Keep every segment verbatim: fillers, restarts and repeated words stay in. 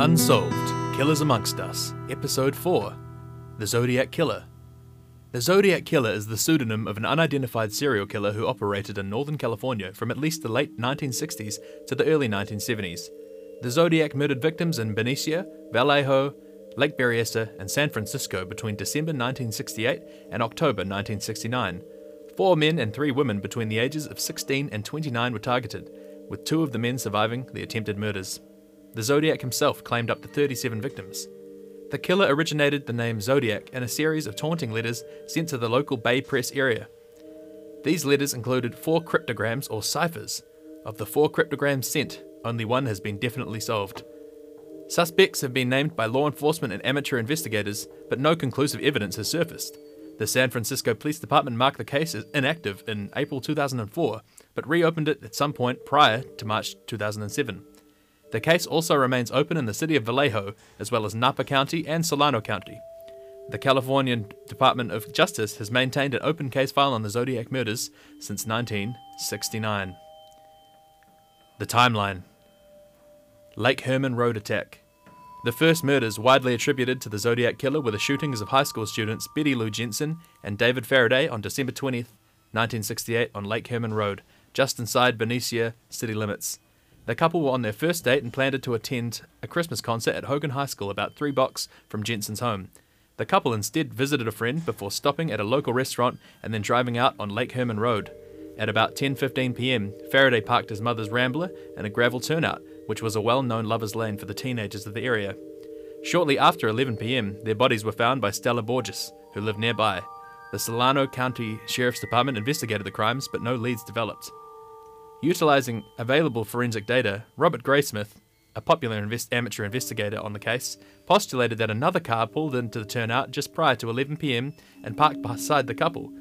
Unsolved, Killers Amongst Us, Episode four, The Zodiac Killer. The Zodiac Killer is the pseudonym of an unidentified serial killer who operated in Northern California from at least the late nineteen sixties to the early nineteen seventies. The Zodiac murdered victims in Benicia, Vallejo, Lake Berryessa, and San Francisco between December nineteen sixty-eight and October nineteen sixty-nine. Four men and three women between the ages of sixteen and twenty-nine were targeted, with two of the men surviving the attempted murders. The Zodiac himself claimed up to thirty-seven victims. The killer originated the name Zodiac in a series of taunting letters sent to the local Bay Press area. These letters included four cryptograms or ciphers. Of the four cryptograms sent, only one has been definitely solved. Suspects have been named by law enforcement and amateur investigators, but no conclusive evidence has surfaced. The San Francisco Police Department marked the case as inactive in April two thousand four, but reopened it at some point prior to March two thousand seven. The case also remains open in the city of Vallejo, as well as Napa County and Solano County. The California Department of Justice has maintained an open case file on the Zodiac murders since nineteen sixty-nine. The timeline. Lake Herman Road attack. The first murders widely attributed to the Zodiac Killer were the shootings of high school students Betty Lou Jensen and David Faraday on December twentieth, nineteen sixty-eight on Lake Herman Road, just inside Benicia city limits. The couple were on their first date and planned to attend a Christmas concert at Hogan High School about three blocks from Jensen's home. The couple instead visited a friend before stopping at a local restaurant and then driving out on Lake Herman Road. At about ten fifteen p m, Faraday parked his mother's Rambler in a gravel turnout, which was a well-known lover's lane for the teenagers of the area. Shortly after eleven p m, their bodies were found by Stella Borges, who lived nearby. The Solano County Sheriff's Department investigated the crimes, but no leads developed. Utilizing available forensic data, Robert Graysmith, a popular invest amateur investigator on the case, postulated that another car pulled into the turnout just prior to eleven p m and parked beside the couple.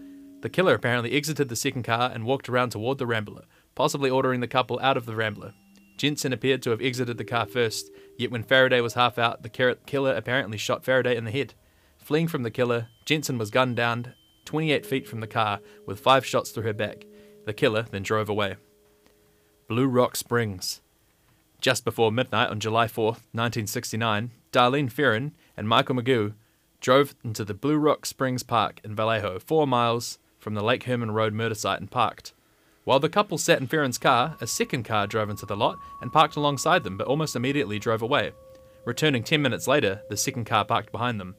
The killer apparently exited the second car and walked around toward the Rambler, possibly ordering the couple out of the Rambler. Jensen appeared to have exited the car first, yet when Faraday was half out, the killer apparently shot Faraday in the head. Fleeing from the killer, Jensen was gunned down twenty-eight feet from the car with five shots through her back. The killer then drove away. Blue Rock Springs. Just before midnight on July fourth, nineteen sixty-nine, Darlene Ferrin and Michael Mageau drove into the Blue Rock Springs Park in Vallejo, four miles from the Lake Herman Road murder site, and parked. While the couple sat in Ferrin's car, a second car drove into the lot and parked alongside them, but almost immediately drove away. Returning ten minutes later, the second car parked behind them.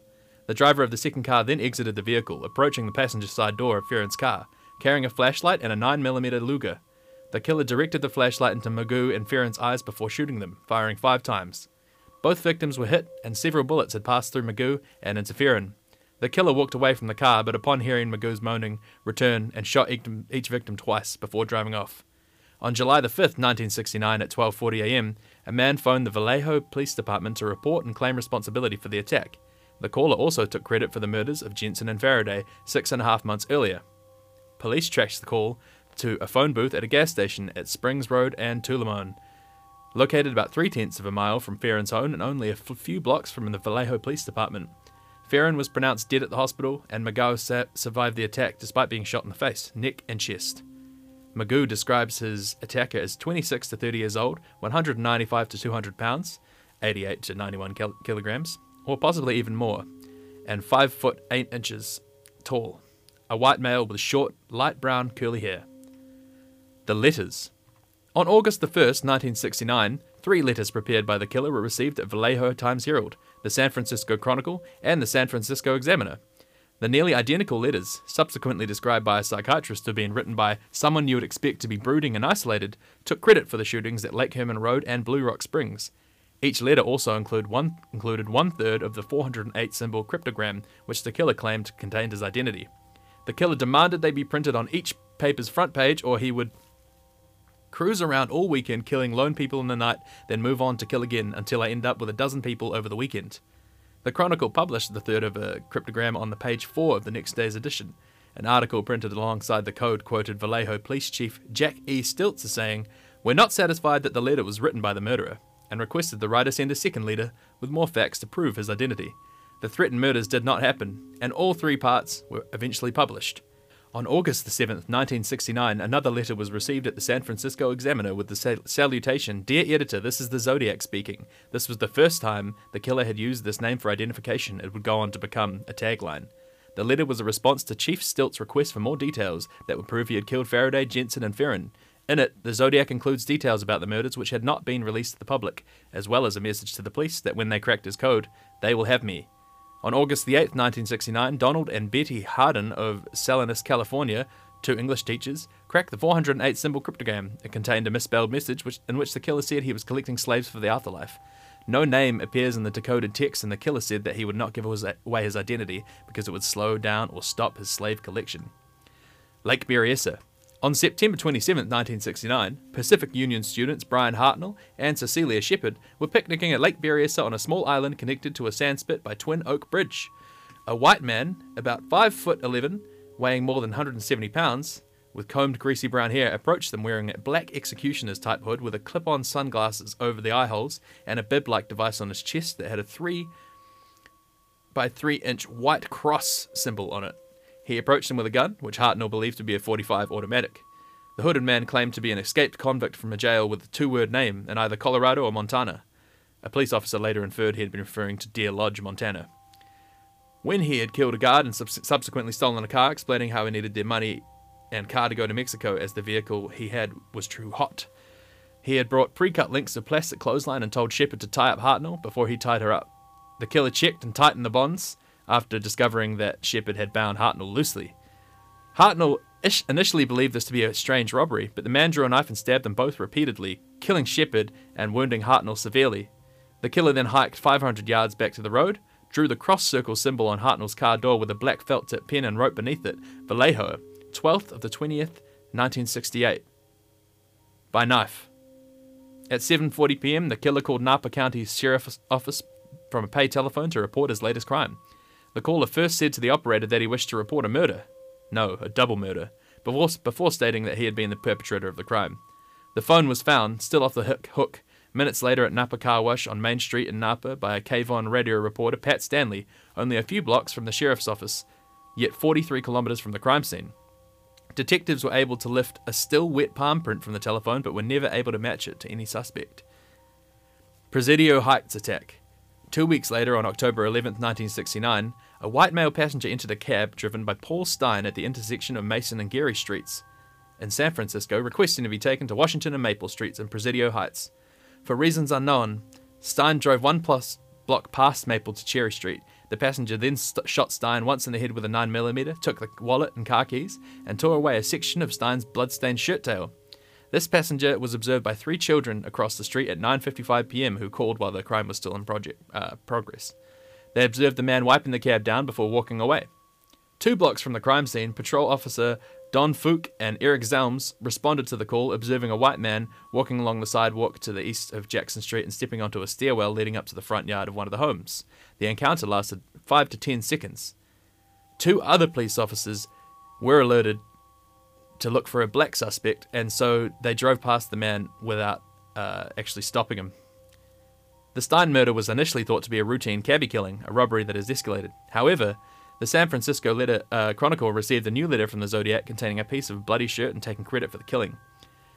The driver of the second car then exited the vehicle, approaching the passenger side door of Ferrin's car, carrying a flashlight and a nine millimeter Luger. The killer directed the flashlight into Mageau and Ferrin's eyes before shooting them, firing five times. Both victims were hit, and several bullets had passed through Mageau and into Ferrin. The killer walked away from the car, but upon hearing Magoo's moaning, returned and shot each victim twice before driving off. On July the fifth, nineteen sixty-nine, at twelve forty a m, a man phoned the Vallejo Police Department to report and claim responsibility for the attack. The caller also took credit for the murders of Jensen and Faraday six and a half months earlier. Police traced the call to a phone booth at a gas station at Springs Road and Tulamon, located about three-tenths of a mile from Ferrin's home and only a few blocks from the Vallejo Police Department. Ferrin was pronounced dead at the hospital, and Mageau sa survived the attack despite being shot in the face, neck and chest. Mageau describes his attacker as twenty-six to thirty years old, one hundred ninety-five to two hundred pounds, eighty-eight to ninety-one kil kilograms, or possibly even more, and five foot eight inches tall. A white male with short, light brown curly hair. The letters. On August the first, nineteen sixty-nine, three letters prepared by the killer were received at Vallejo Times Herald, the San Francisco Chronicle, and the San Francisco Examiner. The nearly identical letters, subsequently described by a psychiatrist to have been written by someone you would expect to be brooding and isolated, took credit for the shootings at Lake Herman Road and Blue Rock Springs. Each letter also include one, included one-third of the four hundred eight symbol cryptogram, which the killer claimed contained his identity. The killer demanded they be printed on each paper's front page, or he would cruise around all weekend killing lone people in the night, then move on to kill again until I end up with a dozen people over the weekend. The Chronicle published the third of a cryptogram on the page four of the next day's edition. An article printed alongside the code quoted Vallejo Police Chief Jack E. Stiltz as saying, "We're not satisfied that the letter was written by the murderer," and requested the writer send a second letter with more facts to prove his identity. The threatened murders did not happen, and all three parts were eventually published. On August the seventh, nineteen sixty-nine, another letter was received at the San Francisco Examiner with the sal salutation, "Dear editor, this is the Zodiac speaking." This was the first time the killer had used this name for identification. It would go on to become a tagline. The letter was a response to Chief Stiltz's request for more details that would prove he had killed Faraday, Jensen, and Ferrin. In it, the Zodiac includes details about the murders which had not been released to the public, as well as a message to the police that when they cracked his code, they will have me. On August the eighth, nineteen sixty-nine, Donald and Betty Harden of Salinas, California, two English teachers, cracked the four hundred eight symbol cryptogram. It contained a misspelled message which, in which the killer said he was collecting slaves for the afterlife. No name appears in the decoded text, and the killer said that he would not give away his identity because it would slow down or stop his slave collection. Lake Berryessa. On September twenty-seventh, nineteen sixty-nine, Pacific Union students Brian Hartnell and Cecilia Shepherd were picnicking at Lake Berryessa on a small island connected to a sandspit by Twin Oak Bridge. A white man, about five foot eleven, weighing more than one hundred seventy pounds, with combed greasy brown hair, approached them wearing a black executioner's-type hood with a clip-on sunglasses over the eye holes and a bib-like device on his chest that had a three by three inch white cross symbol on it. He approached them with a gun, which Hartnell believed to be a forty-five automatic. The hooded man claimed to be an escaped convict from a jail with a two-word name in either Colorado or Montana. A police officer later inferred he had been referring to Deer Lodge, Montana. When he had killed a guard and sub subsequently stolen a car, explaining how he needed their money and car to go to Mexico as the vehicle he had was too hot. He had brought pre-cut links of plastic clothesline and told Shepherd to tie up Hartnell before he tied her up. The killer checked and tightened the bonds after discovering that Shepherd had bound Hartnell loosely. Hartnell initially believed this to be a strange robbery, but the man drew a knife and stabbed them both repeatedly, killing Shepherd and wounding Hartnell severely. The killer then hiked five hundred yards back to the road, drew the cross circle symbol on Hartnell's car door with a black felt-tip pen and wrote beneath it, Vallejo, twelfth of the twentieth, nineteen sixty-eight. By knife. At seven forty p m, the killer called Napa County's sheriff's office from a pay telephone to report his latest crime. The caller first said to the operator that he wished to report a murder. No, a double murder, before, before stating that he had been the perpetrator of the crime. The phone was found, still off the hook, minutes later at Napa Car Wash on Main Street in Napa by a K V O N radio reporter, Pat Stanley, only a few blocks from the sheriff's office, yet forty-three kilometers from the crime scene. Detectives were able to lift a still wet palm print from the telephone, but were never able to match it to any suspect. Presidio Heights attack. Two weeks later, on October eleventh, nineteen sixty-nine, a white male passenger entered a cab driven by Paul Stein at the intersection of Mason and Gary Streets in San Francisco, requesting to be taken to Washington and Maple Streets in Presidio Heights. For reasons unknown, Stein drove one plus block past Maple to Cherry Street. The passenger then st shot Stein once in the head with a nine millimeter, took the wallet and car keys, and tore away a section of Stein's bloodstained shirt tail. This passenger was observed by three children across the street at nine fifty-five p m who called while the crime was still in project, uh, progress. They observed the man wiping the cab down before walking away. Two blocks from the crime scene, patrol officer Don Fuch and Eric Zelms responded to the call, observing a white man walking along the sidewalk to the east of Jackson Street and stepping onto a stairwell leading up to the front yard of one of the homes. The encounter lasted five to ten seconds. Two other police officers were alerted to look for a black suspect, and so they drove past the man without uh, actually stopping him. The Stein murder was initially thought to be a routine cabbie killing, a robbery that has escalated. However, the San Francisco letter, uh, Chronicle received a new letter from the Zodiac containing a piece of bloody shirt and taking credit for the killing.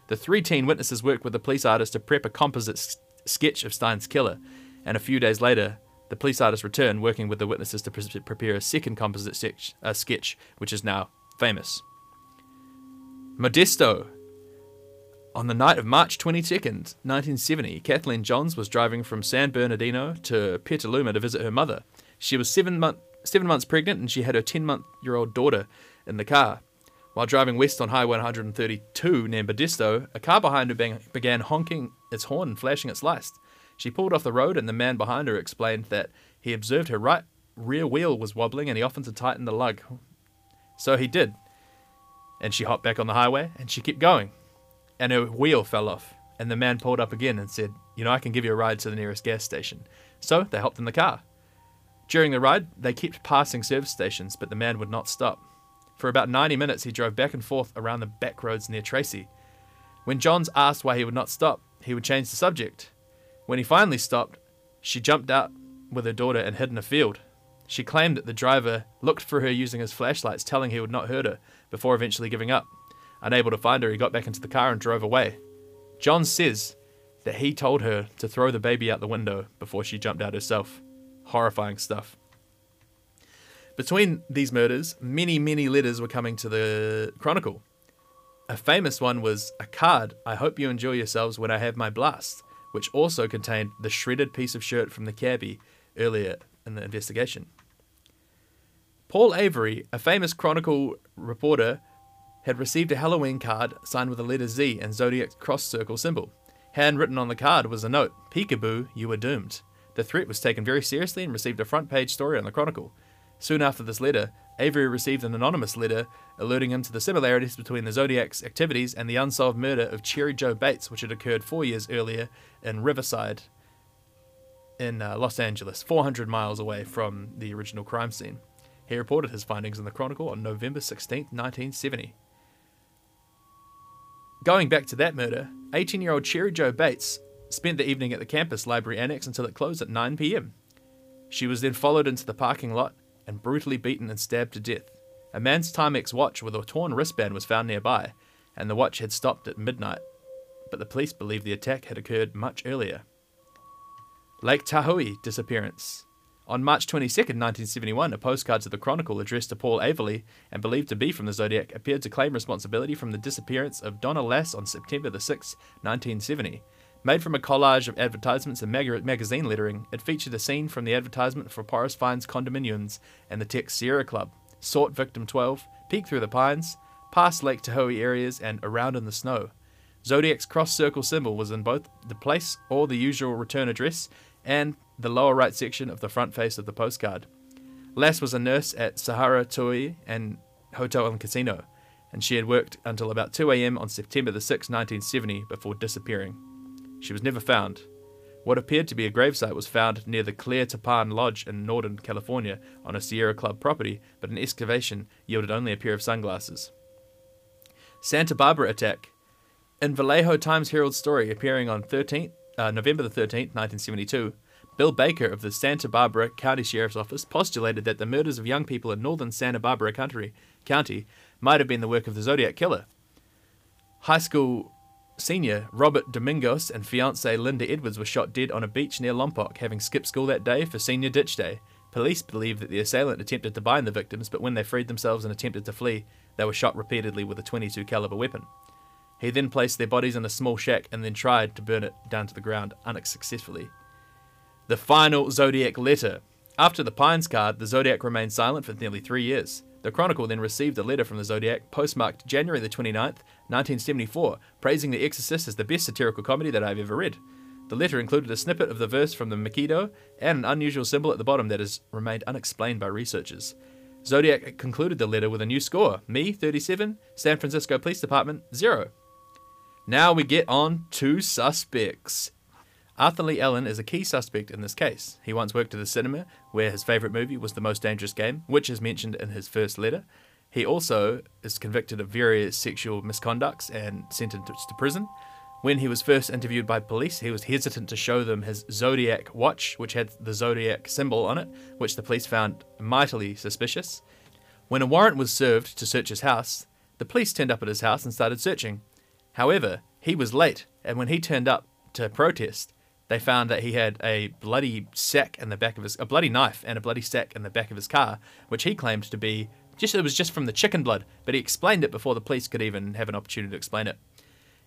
The three teen witnesses worked with the police artist to prep a composite sketch of Stein's killer, and a few days later, the police artist returned, working with the witnesses to pre prepare a second composite sketch, uh, sketch, which is now famous. Modesto. On the night of March twenty-second, nineteen seventy, Kathleen Johns was driving from San Bernardino to Petaluma to visit her mother. She was seven, month, seven months pregnant, and she had her ten-month-year-old daughter in the car. While driving west on Highway one thirty-two near Modesto, a car behind her bang, began honking its horn and flashing its lights. She pulled off the road, and the man behind her explained that he observed her right rear wheel was wobbling and he offered to tighten the lug. So he did. And she hopped back on the highway, and she kept going. And her wheel fell off, and the man pulled up again and said, "You know, I can give you a ride to the nearest gas station." So they hopped in the car. During the ride, they kept passing service stations, but the man would not stop. For about ninety minutes, he drove back and forth around the back roads near Tracy. When Johns asked why he would not stop, he would change the subject. When he finally stopped, she jumped out with her daughter and hid in a field. She claimed that the driver looked for her using his flashlights, telling he would not hurt her, before eventually giving up. Unable to find her, he got back into the car and drove away. John says that he told her to throw the baby out the window before she jumped out herself. Horrifying stuff. Between these murders, many, many letters were coming to the Chronicle. A famous one was a card, "I hope you enjoy yourselves when I have my blast," which also contained the shredded piece of shirt from the cabbie earlier in the investigation. Paul Avery, a famous Chronicle reporter, had received a Halloween card signed with the letter Z and Zodiac's cross circle symbol. Handwritten on the card was a note, "Peekaboo, you are doomed." The threat was taken very seriously and received a front page story on the Chronicle. Soon after this letter, Avery received an anonymous letter alerting him to the similarities between the Zodiac's activities and the unsolved murder of Cheri Jo Bates, which had occurred four years earlier in Riverside in uh, Los Angeles, four hundred miles away from the original crime scene. He reported his findings in the Chronicle on November sixteenth, nineteen seventy. Going back to that murder, eighteen-year-old Cheri Jo Bates spent the evening at the campus library annex until it closed at nine p m She was then followed into the parking lot and brutally beaten and stabbed to death. A man's Timex watch with a torn wristband was found nearby, and the watch had stopped at midnight, but the police believed the attack had occurred much earlier. Lake Tahoe disappearance. On March twenty-second, nineteen seventy-one, a postcard to the Chronicle addressed to Paul Avery and believed to be from the Zodiac appeared to claim responsibility from the disappearance of Donna Lass on September sixth, nineteen seventy. Made from a collage of advertisements and mag- magazine lettering, it featured a scene from the advertisement for Porras Fines Condominiums and the Tex Sierra Club, sought victim twelve, peek through the pines, past Lake Tahoe areas, and around in the snow. Zodiac's cross circle symbol was in both the place or the usual return address and the lower right section of the front face of the postcard. Lass was a nurse at Sahara Tui and Hotel and Casino, and she had worked until about two a m on September sixth, nineteen seventy, before disappearing. She was never found. What appeared to be a gravesite was found near the Claire Tapan Lodge in Northern California on a Sierra Club property, but an excavation yielded only a pair of sunglasses. Santa Barbara attack. In Vallejo Times Herald story appearing on November thirteenth, nineteen seventy-two, Bill Baker of the Santa Barbara County Sheriff's Office postulated that the murders of young people in northern Santa Barbara country, County might have been the work of the Zodiac Killer. High school senior Robert Domingos and fiancée Linda Edwards were shot dead on a beach near Lompoc, having skipped school that day for senior ditch day. Police believe that the assailant attempted to bind the victims, but when they freed themselves and attempted to flee, they were shot repeatedly with a twenty-two caliber weapon. He then placed their bodies in a small shack and then tried to burn it down to the ground unsuccessfully. The final Zodiac letter. After the Pines card, the Zodiac remained silent for nearly three years. The Chronicle then received a letter from the Zodiac, postmarked January the twenty-ninth, nineteen seventy-four, praising The Exorcist as the best satirical comedy that I've ever read. The letter included a snippet of the verse from the Mikado and an unusual symbol at the bottom that has remained unexplained by researchers. Zodiac concluded the letter with a new score, me, thirty-seven, San Francisco Police Department, zero. Now we get on to suspects. Arthur Lee Allen is a key suspect in this case. He once worked at a cinema where his favourite movie was The Most Dangerous Game, which is mentioned in his first letter. He also is convicted of various sexual misconducts and sentenced to prison. When he was first interviewed by police, he was hesitant to show them his Zodiac watch, which had the Zodiac symbol on it, which the police found mightily suspicious. When a warrant was served to search his house, the police turned up at his house and started searching. However, he was late, and when he turned up to protest, they found that he had a bloody sack in the back of his, a bloody knife and a bloody sack in the back of his car, which he claimed to be just, it was just from the chicken blood, but he explained it before the police could even have an opportunity to explain it.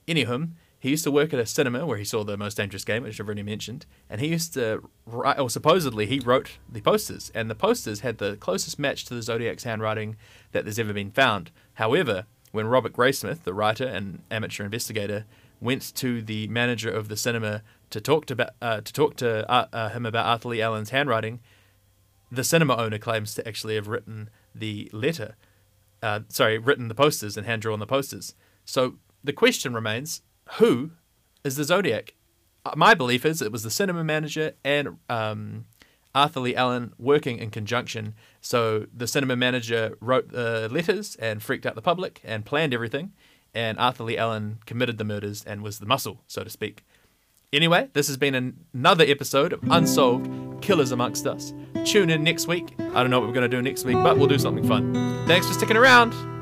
Anywho, he used to work at a cinema where he saw The Most Dangerous Game, which I've already mentioned, and he used to write, or supposedly he wrote the posters, and the posters had the closest match to the Zodiac's handwriting that there's ever been found. However, when Robert Graysmith, the writer and amateur investigator, went to the manager of the cinema to talk to uh, to talk to uh, uh, him about Arthur Lee Allen's handwriting, the cinema owner claims to actually have written the letter, uh, sorry, written the posters and hand-drawn the posters. So the question remains, who is the Zodiac? My belief is it was the cinema manager and um, Arthur Lee Allen working in conjunction. So the cinema manager wrote the letters and freaked out the public and planned everything, and Arthur Lee Allen committed the murders and was the muscle, so to speak. Anyway, this has been an- another episode of Unsolved Killers Amongst Us. Tune in next week. I don't know what we're going to do next week, but we'll do something fun. Thanks for sticking around.